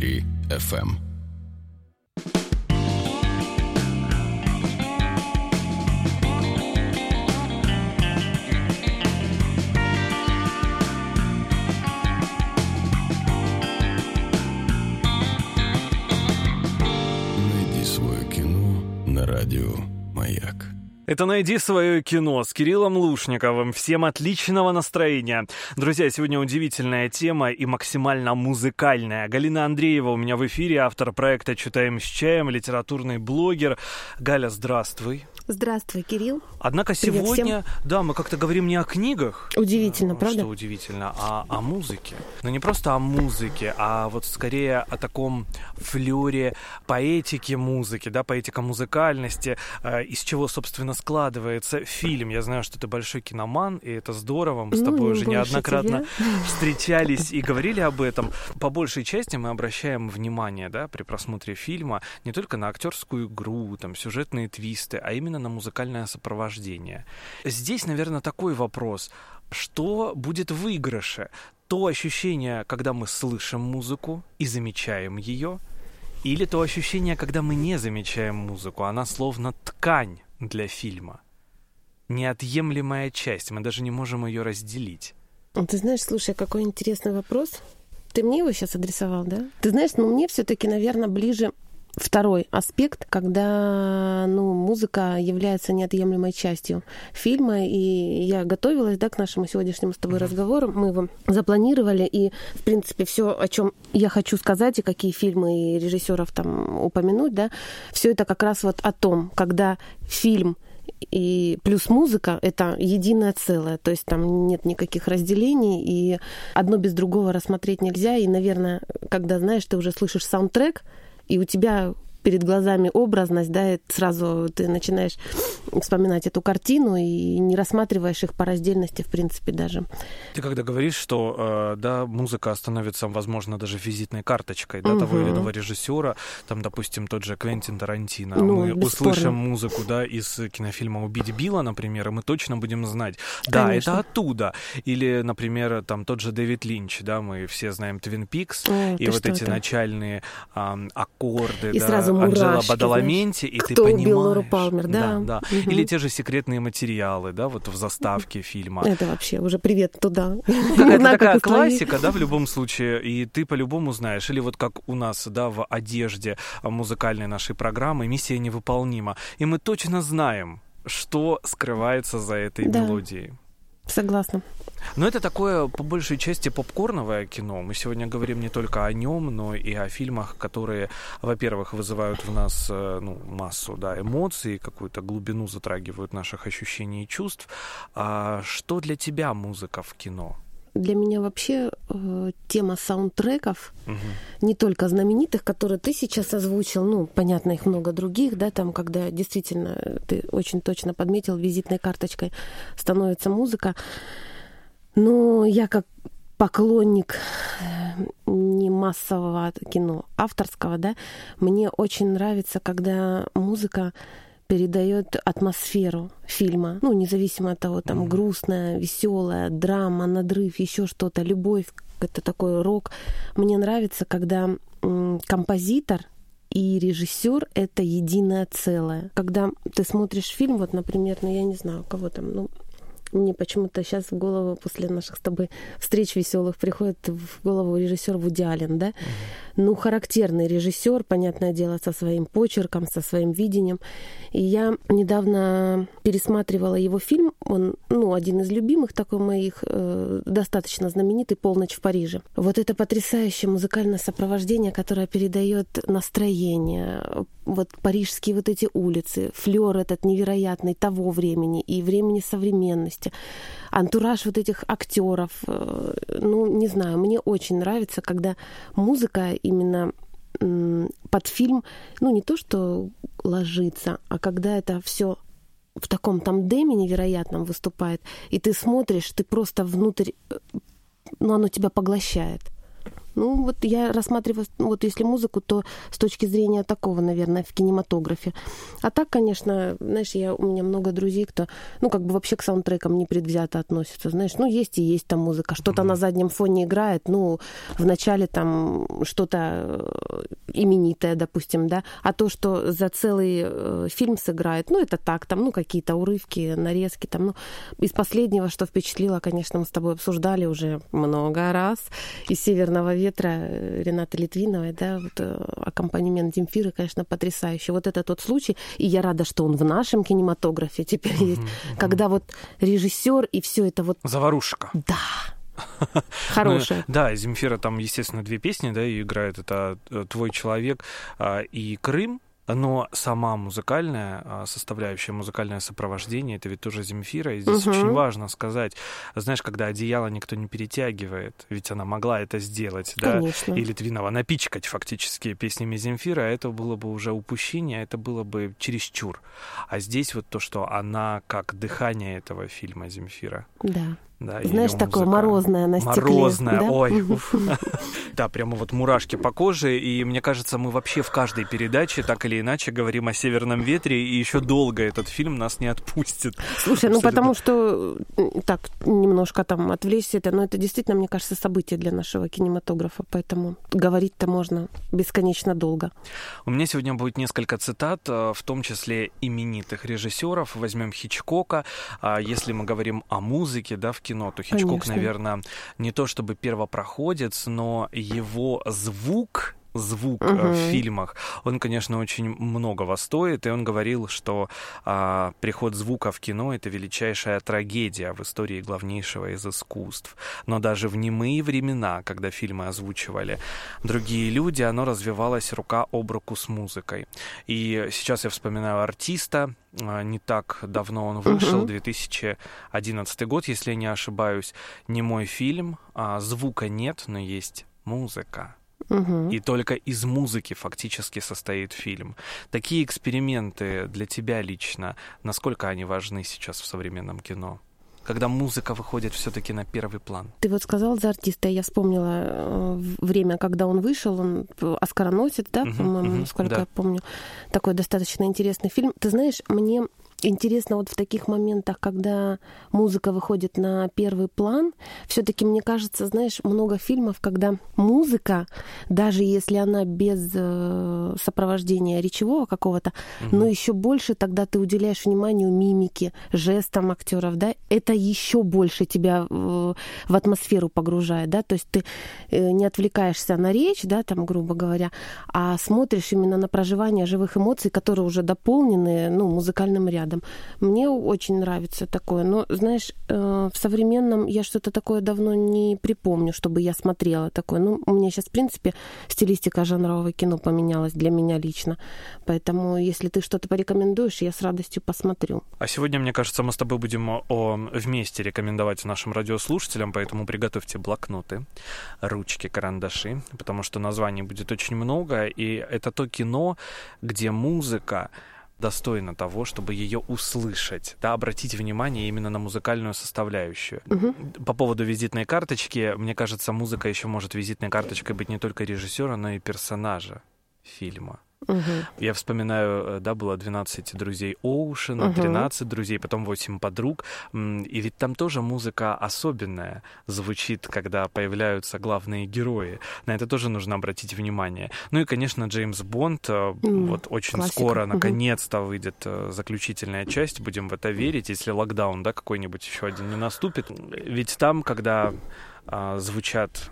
93 FM. Найди свое кино на радио «Маяк». Это «Найди свое кино» с Кириллом Лушниковым. Всем отличного настроения. Друзья, сегодня удивительная тема и максимально музыкальная. Галина Андреева у меня в эфире, автор проекта «Читаем с чаем», литературный блогер. Галя, здравствуй. Здравствуй, Кирилл. Однако привет сегодня, всем. Да, мы как-то говорим не о книгах. Удивительно, правда? Что удивительно, а о музыке. Но не просто о музыке, а вот скорее о таком флёре поэтики музыки, да, поэтика музыкальности, из чего, собственно, складывается фильм. Я знаю, что ты большой киноман, и это здорово. Мы с тобой уже неоднократно встречались и говорили об этом. По большей части мы обращаем внимание, да, при просмотре фильма не только на актерскую игру, там, сюжетные твисты, а именно на музыкальное сопровождение. Здесь, наверное, такой вопрос. Что будет в выигрыше? То ощущение, когда мы слышим музыку и замечаем ее, или то ощущение, когда мы не замечаем музыку? Она словно ткань для фильма. Неотъемлемая часть. Мы даже не можем ее разделить. Ты знаешь, слушай, какой интересный вопрос. Ты мне его сейчас адресовал, да? Ты знаешь, мне все-таки, наверное, ближе второй аспект, когда музыка является неотъемлемой частью фильма. И я готовилась, да, к нашему сегодняшнему с тобой разговору. Мы его запланировали. И, в принципе, все, о чем я хочу сказать, и какие фильмы и режиссеров там упомянуть, да, все это как раз вот о том, когда фильм и плюс музыка — это единое целое. То есть там нет никаких разделений, и одно без другого рассмотреть нельзя. И, наверное, когда, знаешь, ты уже слышишь саундтрек, и у тебя перед глазами образность, да, и сразу ты начинаешь вспоминать эту картину и не рассматриваешь их по раздельности, в принципе, даже. Ты когда говоришь, что да, музыка становится, возможно, даже визитной карточкой, да, того или иного режиссера, там, допустим, тот же Квентин Тарантино, мы услышим музыку, да, из кинофильма «Убить Билла», например, и мы точно будем знать, да, конечно, это оттуда. Или, например, там тот же Дэвид Линч, да, мы все знаем «Твин Пикс», и вот эти начальные аккорды, и да, сразу Анжела Бадаламенте, и ты понимаешь. Кто убил Лору Палмер, да. Или те же «Секретные материалы», да, вот в заставке фильма. Это вообще уже привет туда. Какая-то такая классика, да, в любом случае, и ты по-любому знаешь. Или вот как у нас, да, в одежде музыкальной нашей программы «Миссия невыполнима». И мы точно знаем, что скрывается за этой мелодией. Согласна. Но это такое, по большей части, попкорновое кино. Мы сегодня говорим не только о нем, но и о фильмах, которые, во-первых, вызывают в нас массу, да, эмоций, какую-то глубину затрагивают наших ощущений и чувств. А что для тебя музыка в кино? Для меня вообще тема саундтреков, не только знаменитых, которые ты сейчас озвучил, понятно, их много других, да, там, когда действительно, ты очень точно подметил, визитной карточкой становится музыка. Но я как поклонник не массового кино, авторского, да, мне очень нравится, когда музыка передает атмосферу фильма, независимо от того, там грустная, веселая, драма, надрыв, еще что-то, любовь, это такой рок. Мне нравится, когда композитор и режиссер это единое целое. Когда ты смотришь фильм, вот, например, я не знаю, кого там, мне почему-то сейчас в голову после наших с тобой встреч веселых приходит в голову режиссер Вуди Аллен, да? Характерный режиссер, понятное дело, со своим почерком, со своим видением. И я недавно пересматривала его фильм. Он, один из любимых такой моих, достаточно знаменитый «Полночь в Париже». Вот это потрясающее музыкальное сопровождение, которое передает настроение, вот парижские вот эти улицы, флёр этот невероятный того времени и времени современности. Антураж вот этих актеров, не знаю, мне очень нравится, когда музыка именно под фильм, не то что ложится, а когда это все в таком тандеме невероятном выступает, и ты смотришь, ты просто внутрь, оно тебя поглощает. Ну, вот я рассматриваю, вот если музыку, то с точки зрения такого, наверное, в кинематографе. А так, конечно, знаешь, у меня много друзей, кто, ну, как бы вообще к саундтрекам непредвзято относятся, знаешь, ну, есть и есть там музыка, что-то на заднем фоне играет, ну, вначале там что-то именитое, допустим, да, а то, что за целый фильм сыграет, ну, это так, там, ну, какие-то урывки, нарезки, там, ну, из последнего, что впечатлило, конечно, мы с тобой обсуждали уже много раз, из «Северного ветра» Ренаты Литвиновой, да, вот, аккомпанемент Земфиры, конечно, потрясающий. Вот этот вот случай, и я рада, что он в нашем кинематографе теперь есть, когда вот режиссер и все это вот... Заварушка. Да. Хорошая. Ну, да, Земфира там, естественно, две песни, да, ее играет. Это «Твой человек» и «Крым». Но сама музыкальная составляющая, музыкальное сопровождение, это ведь тоже Земфира. И здесь очень важно сказать, знаешь, когда одеяло никто не перетягивает, ведь она могла это сделать, конечно, да, и Литвинова напичкать фактически песнями Земфира, это было бы уже упущение, это было бы чересчур. А здесь вот то, что она как дыхание этого фильма Земфира. Да. Да, знаешь, такое морозное на стекле. Морозное, да? Ой. Да, прямо вот мурашки по коже. И мне кажется, мы вообще в каждой передаче так или иначе говорим о «Северном ветре», и еще долго этот фильм нас не отпустит. Слушай, ну потому что, так, немножко там отвлечься, но это действительно, мне кажется, событие для нашего кинематографа, поэтому говорить-то можно бесконечно долго. У меня сегодня будет несколько цитат, в том числе именитых режиссеров. Возьмем Хичкока. Если мы говорим о музыке, да, в кино, то Хичкок, конечно, наверное, не то чтобы первопроходец, но его звук в фильмах, он, конечно, очень многого стоит, и он говорил, что приход звука в кино — это величайшая трагедия в истории главнейшего из искусств. Но даже в немые времена, когда фильмы озвучивали другие люди, оно развивалось рука об руку с музыкой. И сейчас я вспоминаю «Артиста», не так давно он вышел, 2011 год, если я не ошибаюсь, немой фильм, звука нет, но есть музыка. И только из музыки фактически состоит фильм. Такие эксперименты для тебя лично, насколько они важны сейчас в современном кино? Когда музыка выходит все-таки на первый план. Ты вот сказал за «Артиста», я вспомнила время, когда он вышел, он оскароносец, да, по-моему, насколько я помню. Такой достаточно интересный фильм. Ты знаешь, мне интересно вот в таких моментах, когда музыка выходит на первый план, все-таки, мне кажется, знаешь, много фильмов, когда музыка, даже если она без сопровождения речевого какого-то, но еще больше тогда ты уделяешь вниманию мимике, жестам актеров, да, это еще больше тебя в атмосферу погружает, да, то есть ты не отвлекаешься на речь, да, там, грубо говоря, а смотришь именно на проживание живых эмоций, которые уже дополнены, ну, музыкальным рядом. Мне очень нравится такое. Но, знаешь, в современном я что-то такое давно не припомню, чтобы я смотрела такое. Ну, у меня сейчас, в принципе, стилистика жанрового кино поменялась для меня лично. Поэтому, если ты что-то порекомендуешь, я с радостью посмотрю. А сегодня, мне кажется, мы с тобой будем вместе рекомендовать нашим радиослушателям, поэтому приготовьте блокноты, ручки, карандаши, потому что названий будет очень много, и это то кино, где музыка достойна того, чтобы ее услышать. Да, обратите внимание именно на музыкальную составляющую. По поводу визитной карточки, мне кажется, музыка еще может визитной карточкой быть не только режиссера, но и персонажа фильма. Я вспоминаю, да, было 12 друзей Оушена, 13 друзей, потом 8 подруг. И ведь там тоже музыка особенная звучит, когда появляются главные герои. На это тоже нужно обратить внимание. Ну и, конечно, Джеймс Бонд. Вот очень классика. Скоро, наконец-то, выйдет заключительная часть. Будем в это верить, если локдаун, да, какой-нибудь еще один не наступит. Ведь там, когда звучит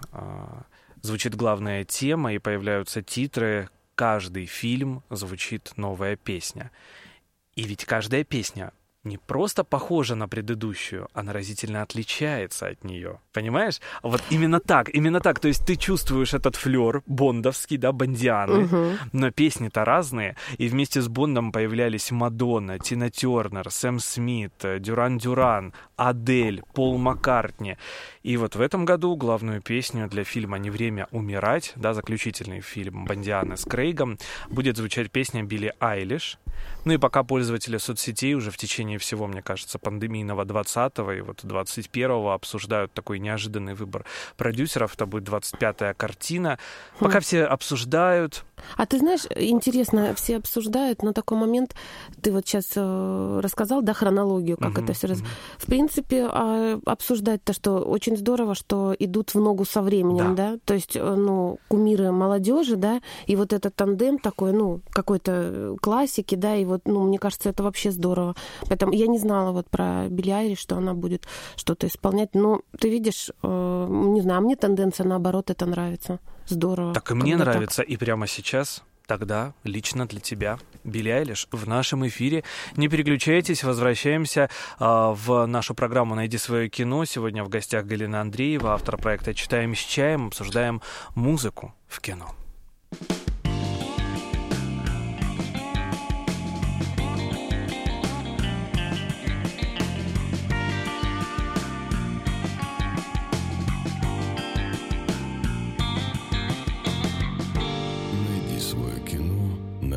главная тема и появляются титры, каждый фильм звучит новая песня. И ведь каждая песня не просто похожа на предыдущую, она разительно отличается от нее. Понимаешь? Вот именно так, именно так. То есть ты чувствуешь этот флер бондовский, да, бондианы, но песни-то разные. И вместе с Бондом появлялись Мадонна, Тина Тёрнер, Сэм Смит, Дюран Дюран, Адель, Пол Маккартни. И вот в этом году главную песню для фильма «Не время умирать», да, заключительный фильм «Бондианы» с Крейгом, будет звучать песня Билли Айлиш. Ну и пока пользователи соцсетей уже в течение протяжении всего, мне кажется, пандемийного 20-го и вот 21-го обсуждают такой неожиданный выбор продюсеров. Это будет 25-я картина. Пока все обсуждают. А ты знаешь, интересно, все обсуждают, но такой момент, ты вот сейчас рассказал, да, хронологию, как это все раз. В принципе, обсуждать-то, что очень здорово, что идут в ногу со временем, да? То есть, ну, кумиры молодежи, да, и вот этот тандем такой, ну, какой-то классики, да, и вот, ну, мне кажется, это вообще здорово. Поэтому я не знала вот про Билли Айлиш, что она будет что-то исполнять, но ты видишь, не знаю, а мне тенденция, наоборот, это нравится. Здорово. Так и мне нравится, так. И прямо сейчас, тогда, лично для тебя, Билли Айлиш, в нашем эфире. Не переключайтесь, возвращаемся в нашу программу «Найди свое кино». Сегодня в гостях Галина Андреева, автор проекта «Читаем с чаем», обсуждаем музыку в кино.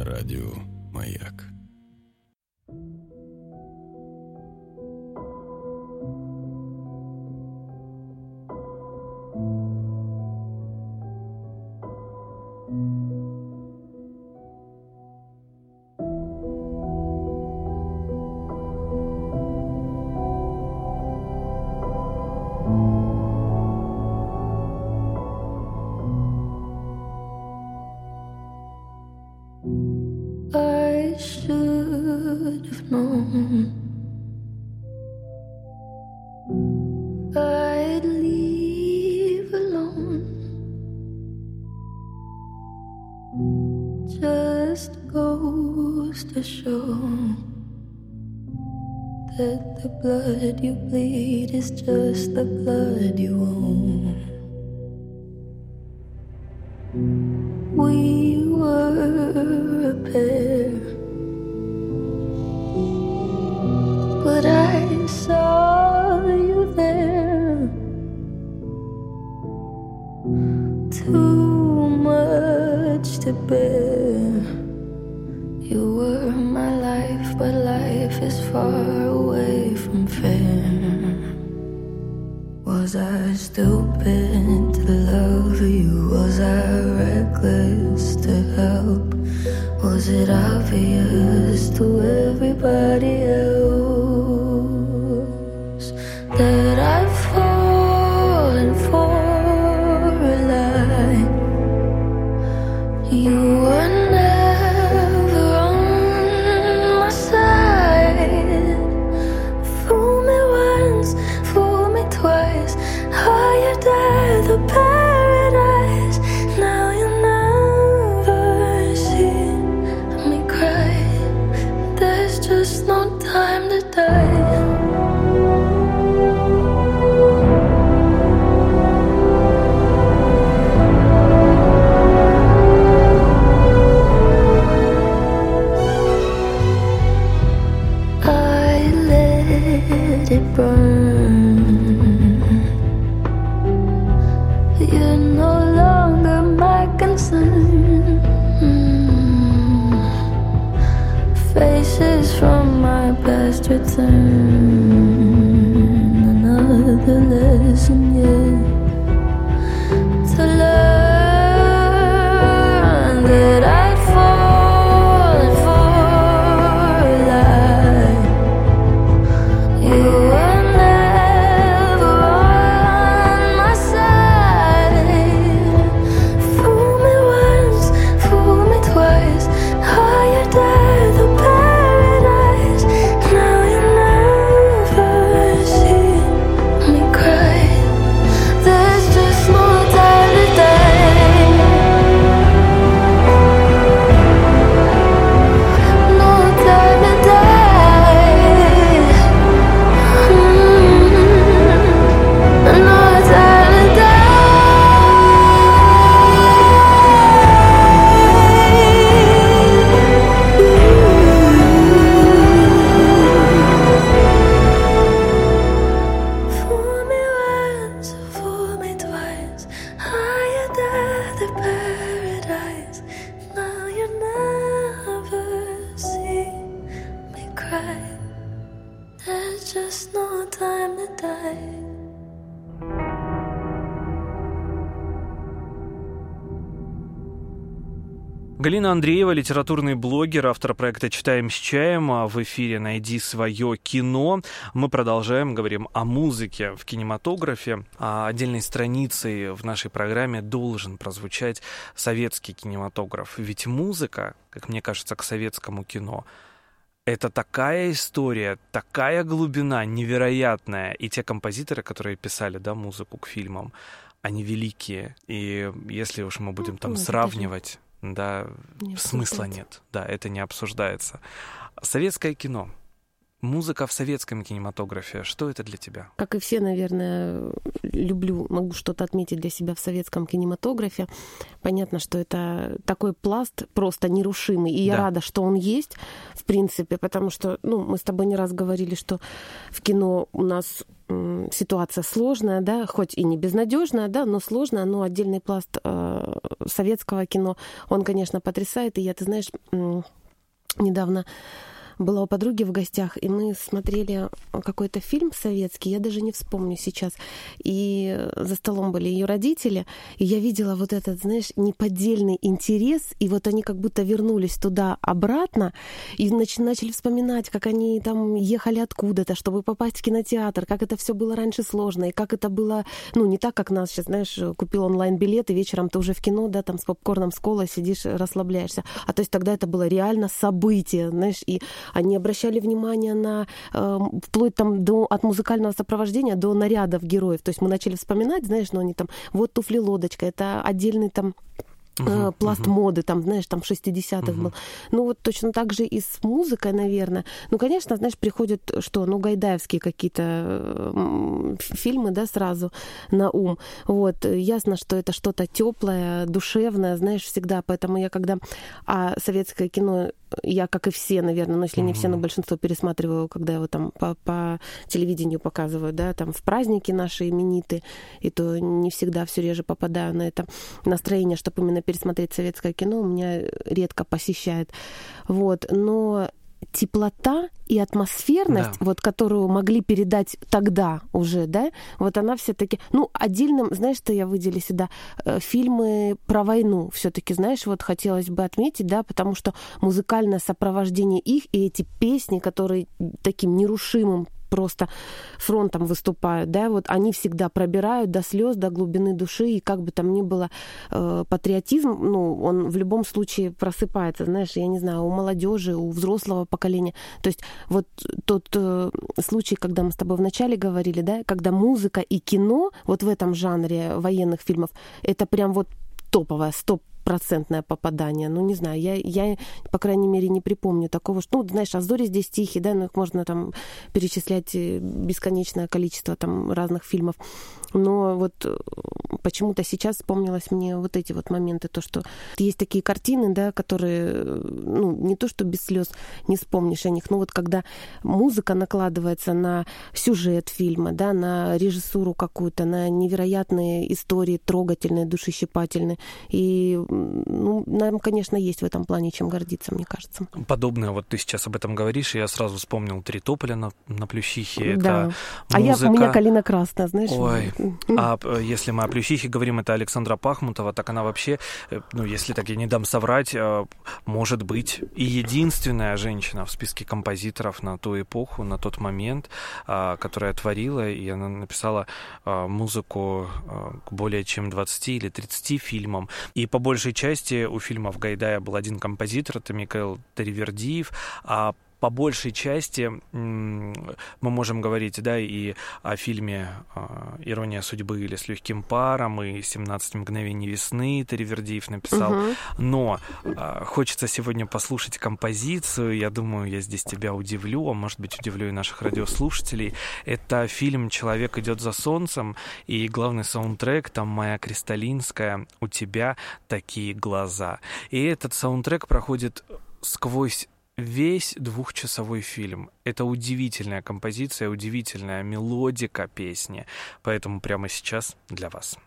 Радио «Маяк». That the blood you bleed is just the blood you own. We were a pair, but I saw you there. Too much to bear. You were my life, but life is far away from fair. Was I stupid to love you? Was I reckless to help? Was it obvious to everybody else that I've fallen for a lie? You were There's just no time to die. Галина Андреева, литературный блогер, автор проекта «Читаем с чаем», а в эфире «Найди свое кино». Мы продолжаем, говорим о музыке в кинематографе. А отдельной страницей в нашей программе должен прозвучать советский кинематограф. Ведь музыка, как мне кажется, к советскому кино — это такая история, такая глубина невероятная. И те композиторы, которые писали, да, музыку к фильмам, они великие. И если уж мы будем там сравнивать... Да, не смысла нет. Да, это не обсуждается. Советское кино. Музыка в советском кинематографе. Что это для тебя? Как и все, наверное, могу что-то отметить для себя в советском кинематографе. Понятно, что это такой пласт просто нерушимый. И я рада, что он есть, в принципе, потому что, мы с тобой не раз говорили, что в кино у нас ситуация сложная, да, хоть и не безнадежная, да, но сложная, но отдельный пласт советского кино, он, конечно, потрясает. И я, ты знаешь, недавно была у подруги в гостях, и мы смотрели какой-то фильм советский, я даже не вспомню сейчас, и за столом были ее родители, и я видела вот этот, знаешь, неподдельный интерес, и вот они как будто вернулись туда-обратно и начали вспоминать, как они там ехали откуда-то, чтобы попасть в кинотеатр, как это все было раньше сложно, и как это было, не так, как нас сейчас, знаешь, купил онлайн-билет, и вечером ты уже в кино, да, там с попкорном с колой сидишь, расслабляешься. А то есть тогда это было реально событие, знаешь, и они обращали внимание на вплоть там от музыкального сопровождения до нарядов героев. То есть мы начали вспоминать, знаешь, они там, вот туфли-лодочка, это отдельный там пласт моды, там, знаешь, там 60-х был. Вот точно так же и с музыкой, наверное. Конечно, знаешь, приходят, гайдаевские какие-то фильмы, да, сразу на ум. Вот, ясно, что это что-то теплое, душевное, знаешь, всегда. Поэтому я, когда советское кино, я, как и все, наверное, если не все, но большинство пересматриваю, когда его там по телевидению показывают, да, там в праздники наши именитые, и то не всегда, все реже попадаю на это настроение, чтобы именно пересмотреть советское кино, меня редко посещает. Вот, но теплота и атмосферность, вот, которую могли передать тогда уже, да, вот она все-таки... Отдельным, знаешь, что я выделила сюда? Фильмы про войну все-таки, знаешь, вот хотелось бы отметить, да, потому что музыкальное сопровождение их и эти песни, которые таким нерушимым просто фронтом выступают, да, вот они всегда пробирают до слез, до глубины души, и как бы там ни было патриотизм, он в любом случае просыпается, знаешь, я не знаю, у молодежи, у взрослого поколения. То есть вот тот случай, когда мы с тобой вначале говорили, да, когда музыка и кино вот в этом жанре военных фильмов, это прям вот топовое, стопроцентное попадание. Не знаю, я, по крайней мере, не припомню такого, что, знаешь, «А зори здесь тихие», да, их можно там перечислять бесконечное количество там разных фильмов. Но вот почему-то сейчас вспомнилось мне вот эти вот моменты, то, что есть такие картины, да, которые, не то что без слез не вспомнишь о них, но вот когда музыка накладывается на сюжет фильма, да, на режиссуру какую-то, на невероятные истории, трогательные, душещипательные. И, нам, конечно, есть в этом плане чем гордиться, мне кажется. Подобное, вот ты сейчас об этом говоришь, и я сразу вспомнил «Три тополя на Плющихе». Да. Это музыка. У меня «Калина красная», знаешь. Ой. А если мы о Плющихе говорим, это Александра Пахмутова, так она вообще, если так я не дам соврать, может быть, и единственная женщина в списке композиторов на ту эпоху, на тот момент, которая творила, и она написала музыку к более чем 20 или 30 фильмам. И по большей части у фильмов Гайдая был один композитор, это Микаэл Таривердиев, а по большей части мы можем говорить, да, и о фильме «Ирония судьбы» или «С легким паром», и «17 мгновений весны» Таривердиев написал. Но хочется сегодня послушать композицию. Я думаю, я здесь тебя удивлю, а может быть, удивлю и наших радиослушателей. Это фильм «Человек идет за солнцем», и главный саундтрек там Майя Кристалинская «У тебя такие глаза». И этот саундтрек проходит сквозь весь двухчасовой фильм. Это удивительная композиция, удивительная мелодика песни. Поэтому прямо сейчас для вас.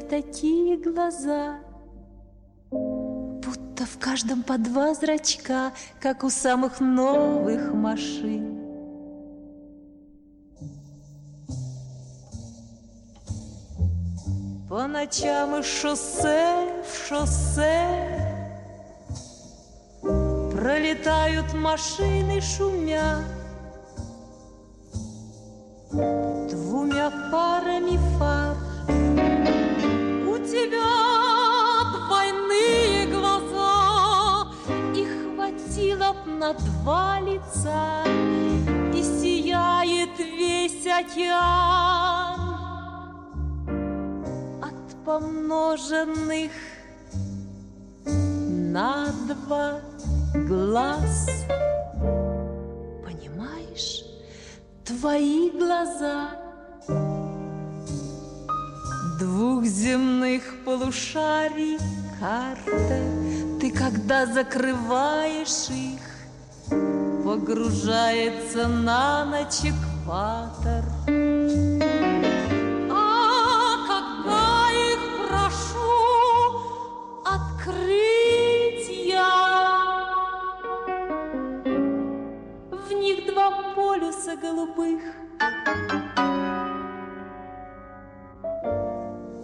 тебя такие глаза, будто в каждом по два зрачка, как у самых новых машин. По ночам из шоссе в шоссе пролетают машины, шумя двумя парами фар. У тебя двойные глаза, и хватило б на два лица, и сияет весь океан от помноженных на два глаз. Понимаешь? Твои глаза двух земных полушарий карта. Ты, когда закрываешь их, погружается на ночь экватор. А когда их прошу открыть я, в них два полюса голубых,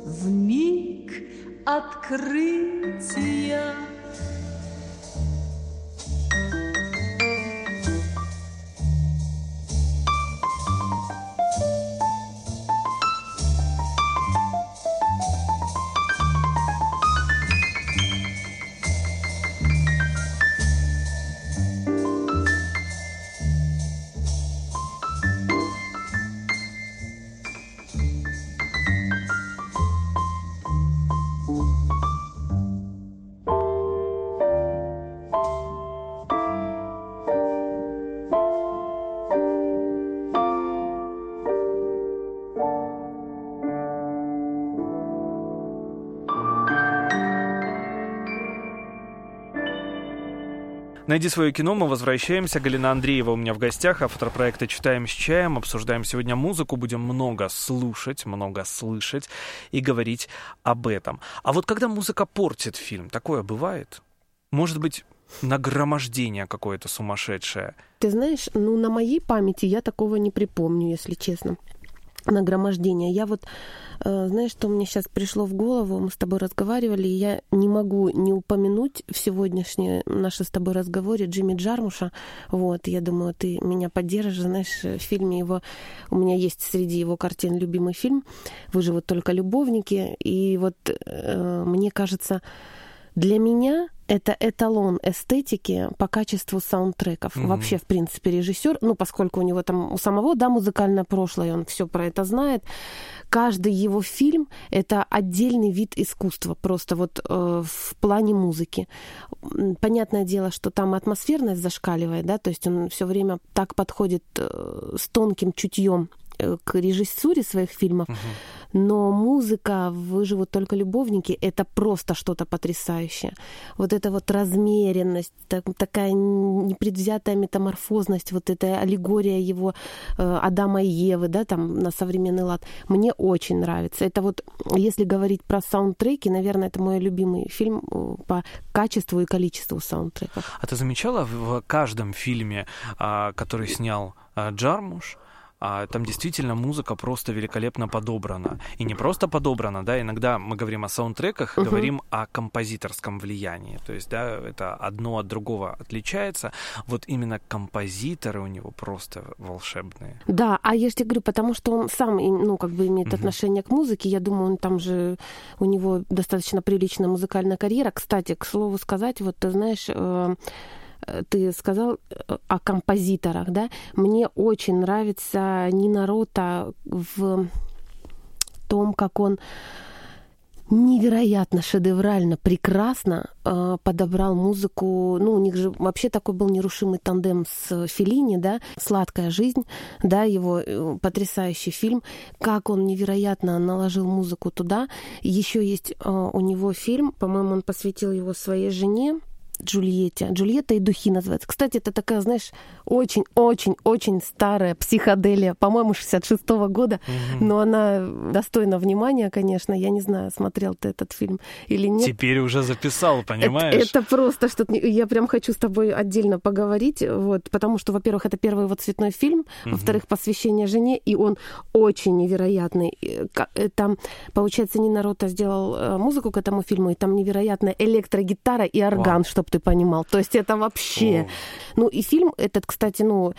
в миг открытия. «Найди свое кино», мы возвращаемся. Галина Андреева у меня в гостях, автор проекта «Читаем с чаем». Обсуждаем сегодня музыку, будем много слушать, много слышать и говорить об этом. А вот когда музыка портит фильм, такое бывает? Может быть, нагромождение какое-то сумасшедшее? Ты знаешь, на моей памяти я такого не припомню, если честно. Нагромождение. Я вот, знаешь, что мне сейчас пришло в голову? Мы с тобой разговаривали, и я не могу не упомянуть в сегодняшнем нашем с тобой разговоре Джимми Джармуша. Вот, я думаю, ты меня поддержишь. Знаешь, в фильме его... У меня есть среди его картин любимый фильм «Выживут только любовники». И вот, мне кажется, для меня... Это эталон эстетики по качеству саундтреков. Mm-hmm. Вообще, в принципе, режиссер, поскольку у него там у самого, музыкальное прошлое, он все про это знает. Каждый его фильм — это отдельный вид искусства, просто в плане музыки. Понятное дело, что там атмосферность зашкаливает, да, то есть он все время так подходит с тонким чутьем к режиссуре своих фильмов, но музыка «Выживут только любовники» — это просто что-то потрясающее. Вот эта размеренность, такая непредвзятая метаморфозность, вот эта аллегория его Адама и Евы, да, там на современный лад, мне очень нравится. Это если говорить про саундтреки, наверное, это мой любимый фильм по качеству и количеству саундтреков. А ты замечала, в каждом фильме, который снял Джармуш, там действительно музыка просто великолепно подобрана. И не просто подобрана, да, иногда мы говорим о саундтреках, говорим о композиторском влиянии. То есть, да, это одно от другого отличается. Вот именно композиторы у него просто волшебные. Да, а я же тебе говорю, потому что он сам, имеет отношение к музыке. Я думаю, он там же, у него достаточно приличная музыкальная карьера. Кстати, к слову сказать, ты знаешь... Ты сказал о композиторах, да? Мне очень нравится Нино Рота в том, как он невероятно шедеврально, прекрасно подобрал музыку. У них же вообще такой был нерушимый тандем с Феллини, да? «Сладкая жизнь», да, его потрясающий фильм. Как он невероятно наложил музыку туда. Еще есть у него фильм, по-моему, он посвятил его своей жене, Джульетте. «Джульетта и духи» называется. Кстати, это такая, знаешь, очень-очень-очень старая психоделия, по-моему, 66-го года, но она достойна внимания, конечно. Я не знаю, смотрел ты этот фильм или нет. Теперь уже записал, понимаешь? Это просто что-то... Я прям хочу с тобой отдельно поговорить, вот, потому что, во-первых, это первый его цветной фильм, во-вторых, посвящение жене, и он очень невероятный. Там, получается, Нина Рота сделал музыку к этому фильму, и там невероятная электрогитара и орган, чтобы ты понимал. То есть это вообще... Ну и фильм этот, кстати, ну,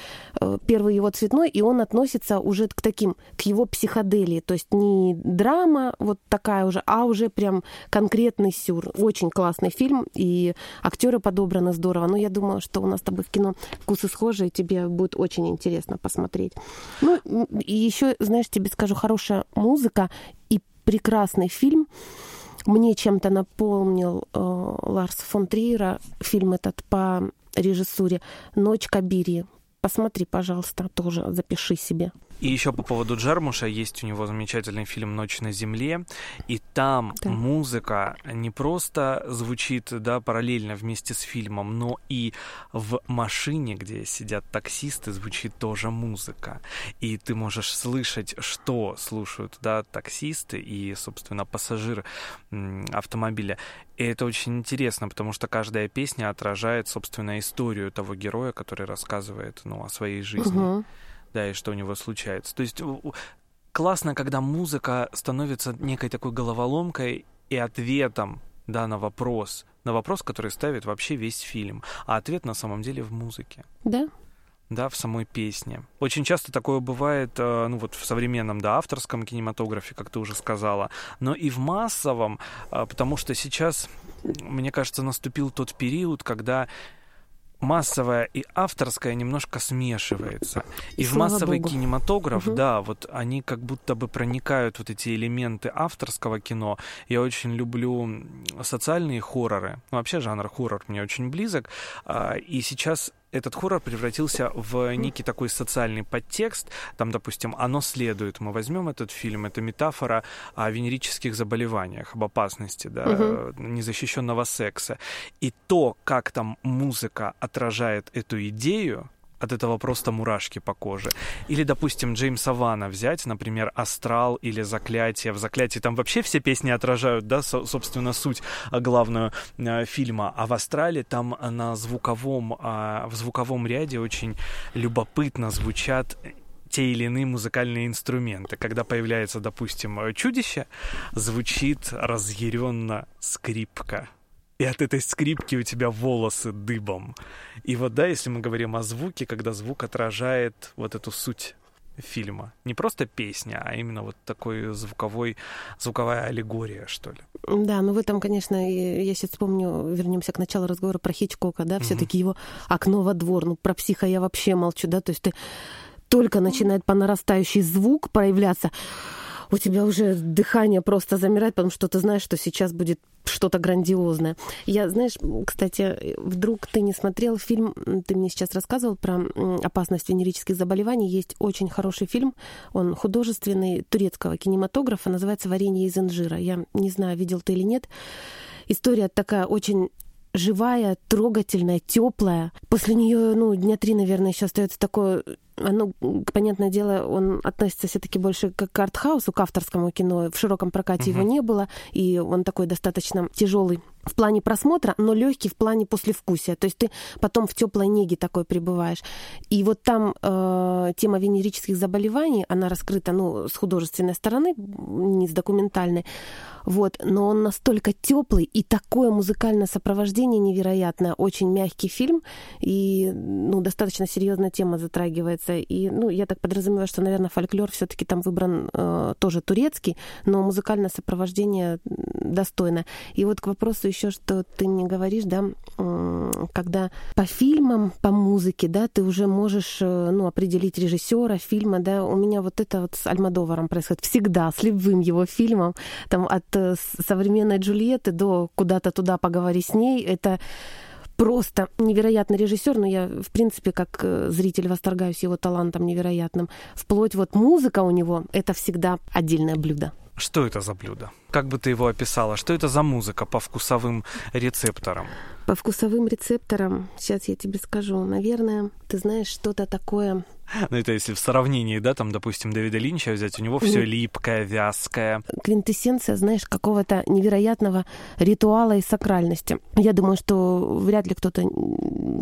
первый его цветной, и он относится уже к таким, к его психоделии. То есть не драма вот такая уже, а уже прям конкретный сюр. Очень классный фильм, и актеры подобраны здорово. Но я думаю, что у нас с тобой в кино вкусы схожие, тебе будет очень интересно посмотреть. Ну и еще, знаешь, тебе скажу, хорошая музыка и прекрасный фильм. Мне чем-то напомнил Ларс фон Триера фильм этот по режиссуре «Ночь Кабирии». Посмотри, пожалуйста, тоже запиши себе. И еще по поводу Джармуша. Есть у него замечательный фильм «Ночь на земле». И там музыка не просто звучит, да, параллельно вместе с фильмом, но и в машине, где сидят таксисты, звучит тоже музыка. И ты можешь слышать, что слушают, да, таксисты и, собственно, пассажир автомобиля. И это очень интересно, потому что каждая песня отражает, собственно, историю того героя, который рассказывает, ну, о своей жизни, да, и что у него случается. То есть классно, когда музыка становится некой такой головоломкой и ответом, да, на вопрос, который ставит вообще весь фильм. А ответ на самом деле в музыке. Да. Да, в самой песне. Очень часто такое бывает, ну вот в современном, да, авторском кинематографе, как ты уже сказала, но и в массовом, потому что сейчас, мне кажется, наступил тот период, когда массовое и авторское немножко смешивается. И в массовый кинематограф, да, вот они как будто бы проникают вот эти элементы авторского кино. Я очень люблю социальные хорроры. Ну, вообще жанр хоррор мне очень близок. И сейчас этот хоррор превратился в некий такой социальный подтекст. Там, допустим, «Оно следует». Мы возьмем этот фильм. Это метафора о венерических заболеваниях, об опасности, да, незащищенного секса. И то, как там музыка отражает эту идею, от этого просто мурашки по коже. Или, допустим, Джеймса Вана взять, например, «Астрал» или «Заклятие». В «Заклятии» там вообще все песни отражают, да, собственно, суть главную фильма. А в «Астрале» там на звуковом, в звуковом ряде очень любопытно звучат те или иные музыкальные инструменты. Когда появляется, допустим, чудище, звучит разъяренно скрипка. И от этой скрипки у тебя волосы дыбом. И вот, да, если мы говорим о звуке, когда звук отражает вот эту суть фильма. Не просто песня, а именно вот такой звуковая аллегория, что ли. Да, ну в этом, конечно, я сейчас вспомню, вернемся к началу разговора про Хичкока, да, все-таки его «Окно во двор». Ну, про психа я вообще молчу, да, то есть ты только начинает по нарастающий звук проявляться, у тебя уже дыхание просто замирает, потому что ты знаешь, что сейчас будет что-то грандиозное. Я, знаешь, кстати, вдруг ты не смотрел фильм, ты мне сейчас рассказывал про опасность венерических заболеваний. Есть очень хороший фильм, он художественный, турецкого кинематографа, называется «Варенье из инжира». Я не знаю, видел ты или нет. История такая очень живая, трогательная, теплая. После нее, ну, дня 3, наверное, еще остается такое. Ну, понятное дело, он относится все-таки больше к арт-хаусу, к авторскому кино. В широком прокате его не было, и он такой достаточно тяжелый в плане просмотра, но легкий в плане послевкусия. То есть ты потом в теплой неге такой пребываешь. И вот там тема венерических заболеваний, она раскрыта, ну, с художественной стороны, не с документальной. Вот. Но он настолько теплый и такое музыкальное сопровождение невероятное, очень мягкий фильм, и, ну, достаточно серьезная тема затрагивается. И, ну, я так подразумеваю, что, наверное, фольклор все-таки там выбран тоже турецкий, но музыкальное сопровождение достойно. И вот к вопросу еще, что ты мне говоришь, да, когда по фильмам, по музыке, да, ты уже можешь, ну, определить режиссера фильма, да. У меня вот это вот с Альмодоваром происходит всегда, с любым его фильмом, там от современной Джульетты до куда-то туда поговори с ней, это просто невероятный режиссер, но я, в принципе, как зритель восторгаюсь его талантом невероятным. Вплоть вот музыка у него — это всегда отдельное блюдо. Что это за блюдо? Как бы ты его описала? Что это за музыка по вкусовым рецепторам? По вкусовым рецепторам, сейчас я тебе скажу, наверное, ты знаешь, что-то такое... Ну, это если в сравнении, да, там, допустим, Дэвида Линча взять, у него все липкое, вязкое. Квинтэссенция, знаешь, какого-то невероятного ритуала и сакральности. Я думаю, что вряд ли кто-то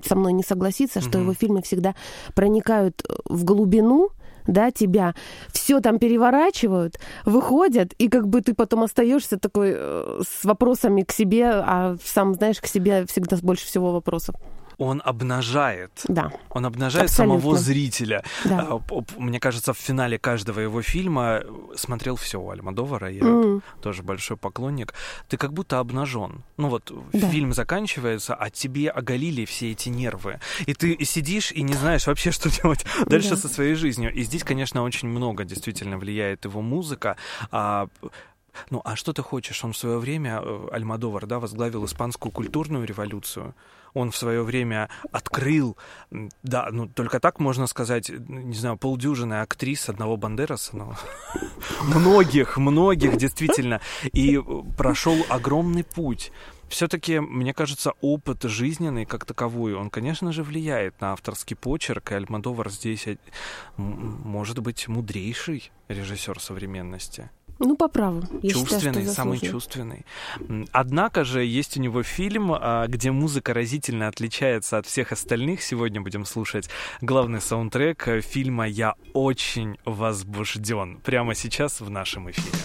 со мной не согласится, что его фильмы всегда проникают в глубину, да, тебя, все там переворачивают, выходят, и как бы ты потом остаешься такой с вопросами к себе, а сам, знаешь, к себе всегда больше всего вопросов. Он обнажает. Да. Он обнажает самого зрителя. Да. Мне кажется, в финале каждого его фильма смотрел все у Альмодовара. Я тоже большой поклонник. Ты как будто обнажен. Ну вот фильм заканчивается, а тебе оголили все эти нервы. И ты сидишь и не знаешь вообще, что делать дальше со своей жизнью. И здесь, конечно, очень много действительно влияет его музыка. Ну, а что ты хочешь? Он в свое время, Альмодовар, да, возглавил испанскую культурную революцию. Он в свое время открыл, да, ну, только так можно сказать, не знаю, полдюжины актрис одного Бандераса, но многих, действительно, и прошел огромный путь. Все-таки, мне кажется, опыт жизненный как таковой, он, конечно же, влияет на авторский почерк, и Альмодовар здесь, может быть, мудрейший режиссер современности. Ну, по праву. Чувственный, самый чувственный. Однако же есть у него фильм, где музыка разительно отличается от всех остальных. Сегодня будем слушать главный саундтрек фильма «Я очень возбужден» прямо сейчас в нашем эфире.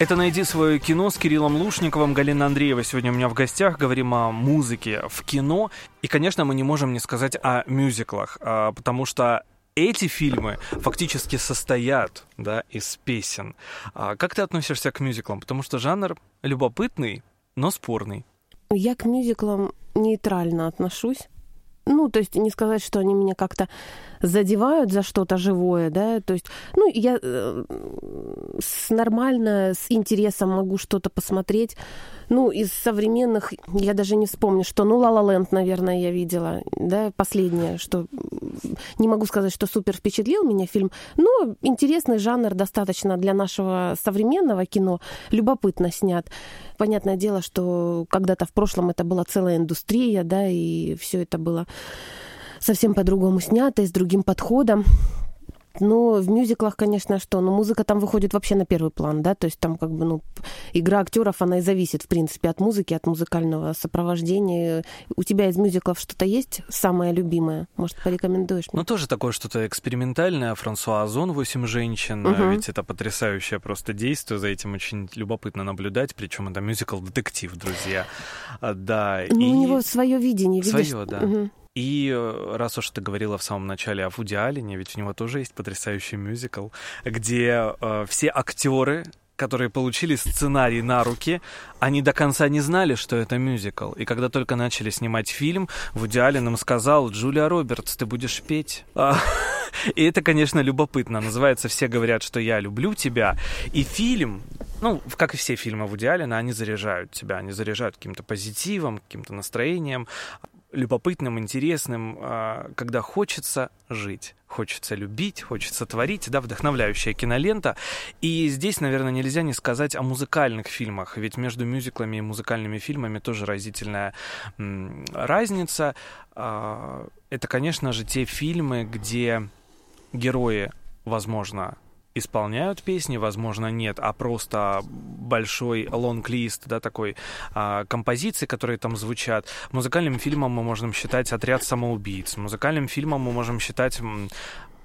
Это «Найди свое кино» с Кириллом Лушниковым, Галина Андреева сегодня у меня в гостях. Говорим о музыке в кино. И, конечно, мы не можем не сказать о мюзиклах, потому что эти фильмы фактически состоят, да, из песен. Как ты относишься к мюзиклам? Потому что жанр любопытный, но спорный. Я к мюзиклам нейтрально отношусь. Ну, то есть не сказать, что они меня как-то задевают за что-то живое, да, то есть, ну, я нормально, с интересом могу что-то посмотреть. Ну, из современных, я даже не вспомню, что, ну, «Ла-Ла Ленд», наверное, я видела, да, последнее, что, не могу сказать, что супер впечатлил меня фильм, но интересный жанр достаточно для нашего современного кино, любопытно снят. Понятное дело, что когда-то в прошлом это была целая индустрия, да, и все это было совсем по-другому снято и с другим подходом. Но в мюзиклах, конечно, что? Ну, музыка там выходит вообще на первый план, да, то есть там как бы, ну, игра актеров, она и зависит, в принципе, от музыки, от музыкального сопровождения. У тебя из мюзиклов что-то есть самое любимое? Может, порекомендуешь мне? Ну, тоже такое что-то экспериментальное. Франсуа Озон «8 женщин». Угу. Ведь это потрясающее просто действие, за этим очень любопытно наблюдать, причем это мюзикл-детектив, друзья. Да. Ну, и у него свое видение, видишь? Своё, да. Угу. И раз уж ты говорила в самом начале о Вуди Аллене, ведь у него тоже есть потрясающий мюзикл, где все актеры, которые получили сценарий на руки, они до конца не знали, что это мюзикл. И когда только начали снимать фильм, Вуди Аллен им сказал: «Джулия Робертс, ты будешь петь». И это, конечно, любопытно. Называется «Все говорят, что я люблю тебя». И фильм, ну, как и все фильмы Вуди Аллена, они заряжают тебя, они заряжают каким-то позитивом, каким-то настроением, любопытным, интересным, когда хочется жить, хочется любить, хочется творить, да, вдохновляющая кинолента. И здесь, наверное, нельзя не сказать о музыкальных фильмах, ведь между мюзиклами и музыкальными фильмами тоже разительная разница. Это, конечно же, те фильмы, где герои, возможно, исполняют песни, возможно, нет, а просто большой лонг-лист, да, такой композиции, которые там звучат. Музыкальным фильмом мы можем считать «Отряд самоубийц», музыкальным фильмом мы можем считать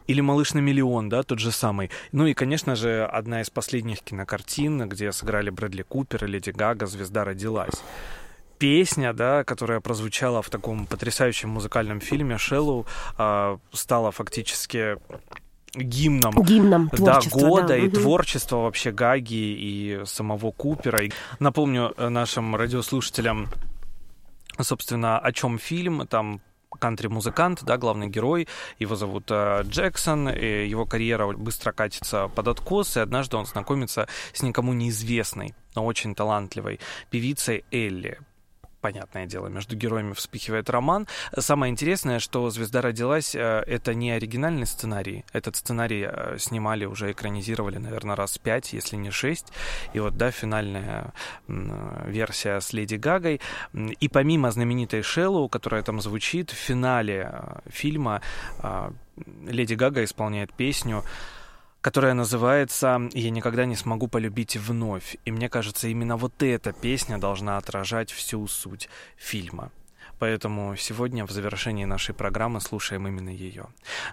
или «Малыш на миллион», да, тот же самый. Ну и, конечно же, одна из последних кинокартин, где сыграли Брэдли Купер и Леди Гага, «Звезда родилась». Песня, да, которая прозвучала в таком потрясающем музыкальном фильме «Шеллоу», стала фактически гимном да, года, да, и творчества вообще Гаги и самого Купера. И напомню нашим радиослушателям, собственно, о чем фильм. Там кантри-музыкант, да, главный герой, его зовут Джексон, и его карьера быстро катится под откос, и однажды он знакомится с никому неизвестной, но очень талантливой певицей Элли. Понятное дело, между героями вспыхивает роман. Самое интересное, что «Звезда родилась» — это не оригинальный сценарий. Этот сценарий снимали, уже экранизировали, наверное, раз 5, если не 6. И вот, да, финальная версия с Леди Гагой. И помимо знаменитой «Шеллоу», которая там звучит, в финале фильма Леди Гага исполняет песню, которая называется «Я никогда не смогу полюбить вновь». И мне кажется, именно вот эта песня должна отражать всю суть фильма. Поэтому сегодня в завершении нашей программы слушаем именно ее.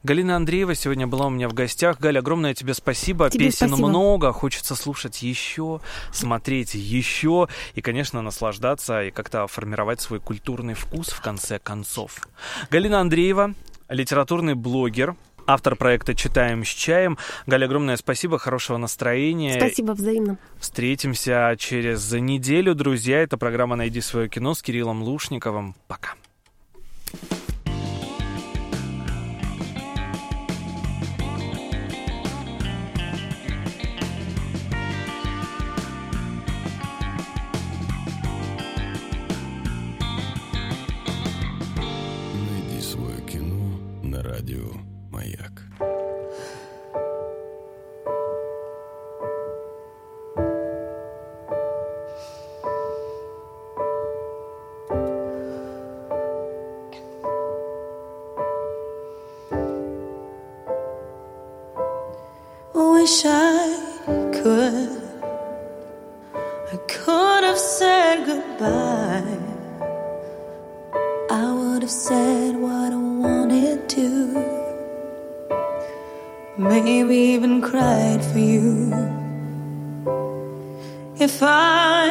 Галина Андреева сегодня была у меня в гостях. Галя, огромное тебе спасибо. Тебе песен спасибо. Много, хочется слушать еще, смотреть еще и, конечно, наслаждаться и как-то формировать свой культурный вкус в конце концов. Галина Андреева, литературный блогер, автор проекта «Читаем с чаем». Галя, огромное спасибо, хорошего настроения. Спасибо, взаимно. Встретимся через неделю, друзья. Это программа «Найди свое кино» с Кириллом Лушниковым. Пока. Найди свое кино на радио Маяк. Wish I could have said goodbye. I would have said what I wanted to. Maybe even cried for you. If I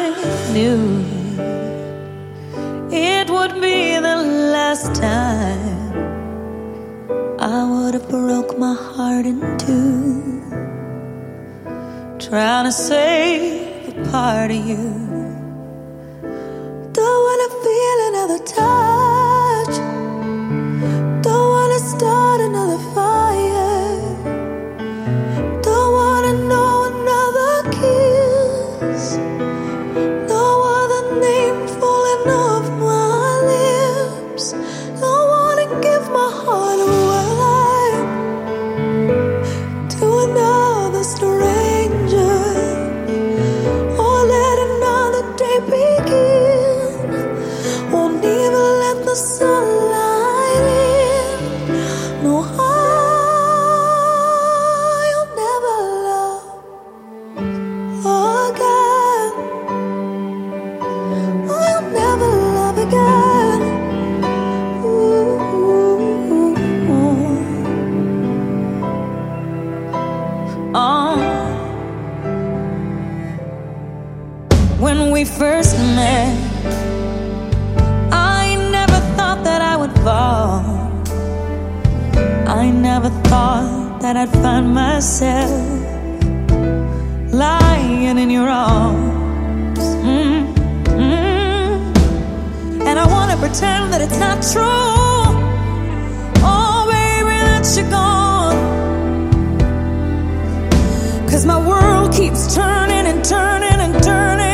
knew you, it would be the last time I would have broke my heart in two, trying to save a part of you. Don't wanna feel another touch, don't wanna start another fire, don't wanna know another kiss. First met, I never thought that I would fall. I never thought that I'd find myself lying in your arms. And I wanna pretend that it's not true. Oh baby, that you're gone, 'cause my world keeps turning and turning and turning.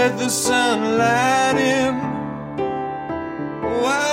Let the sunlight in. Why?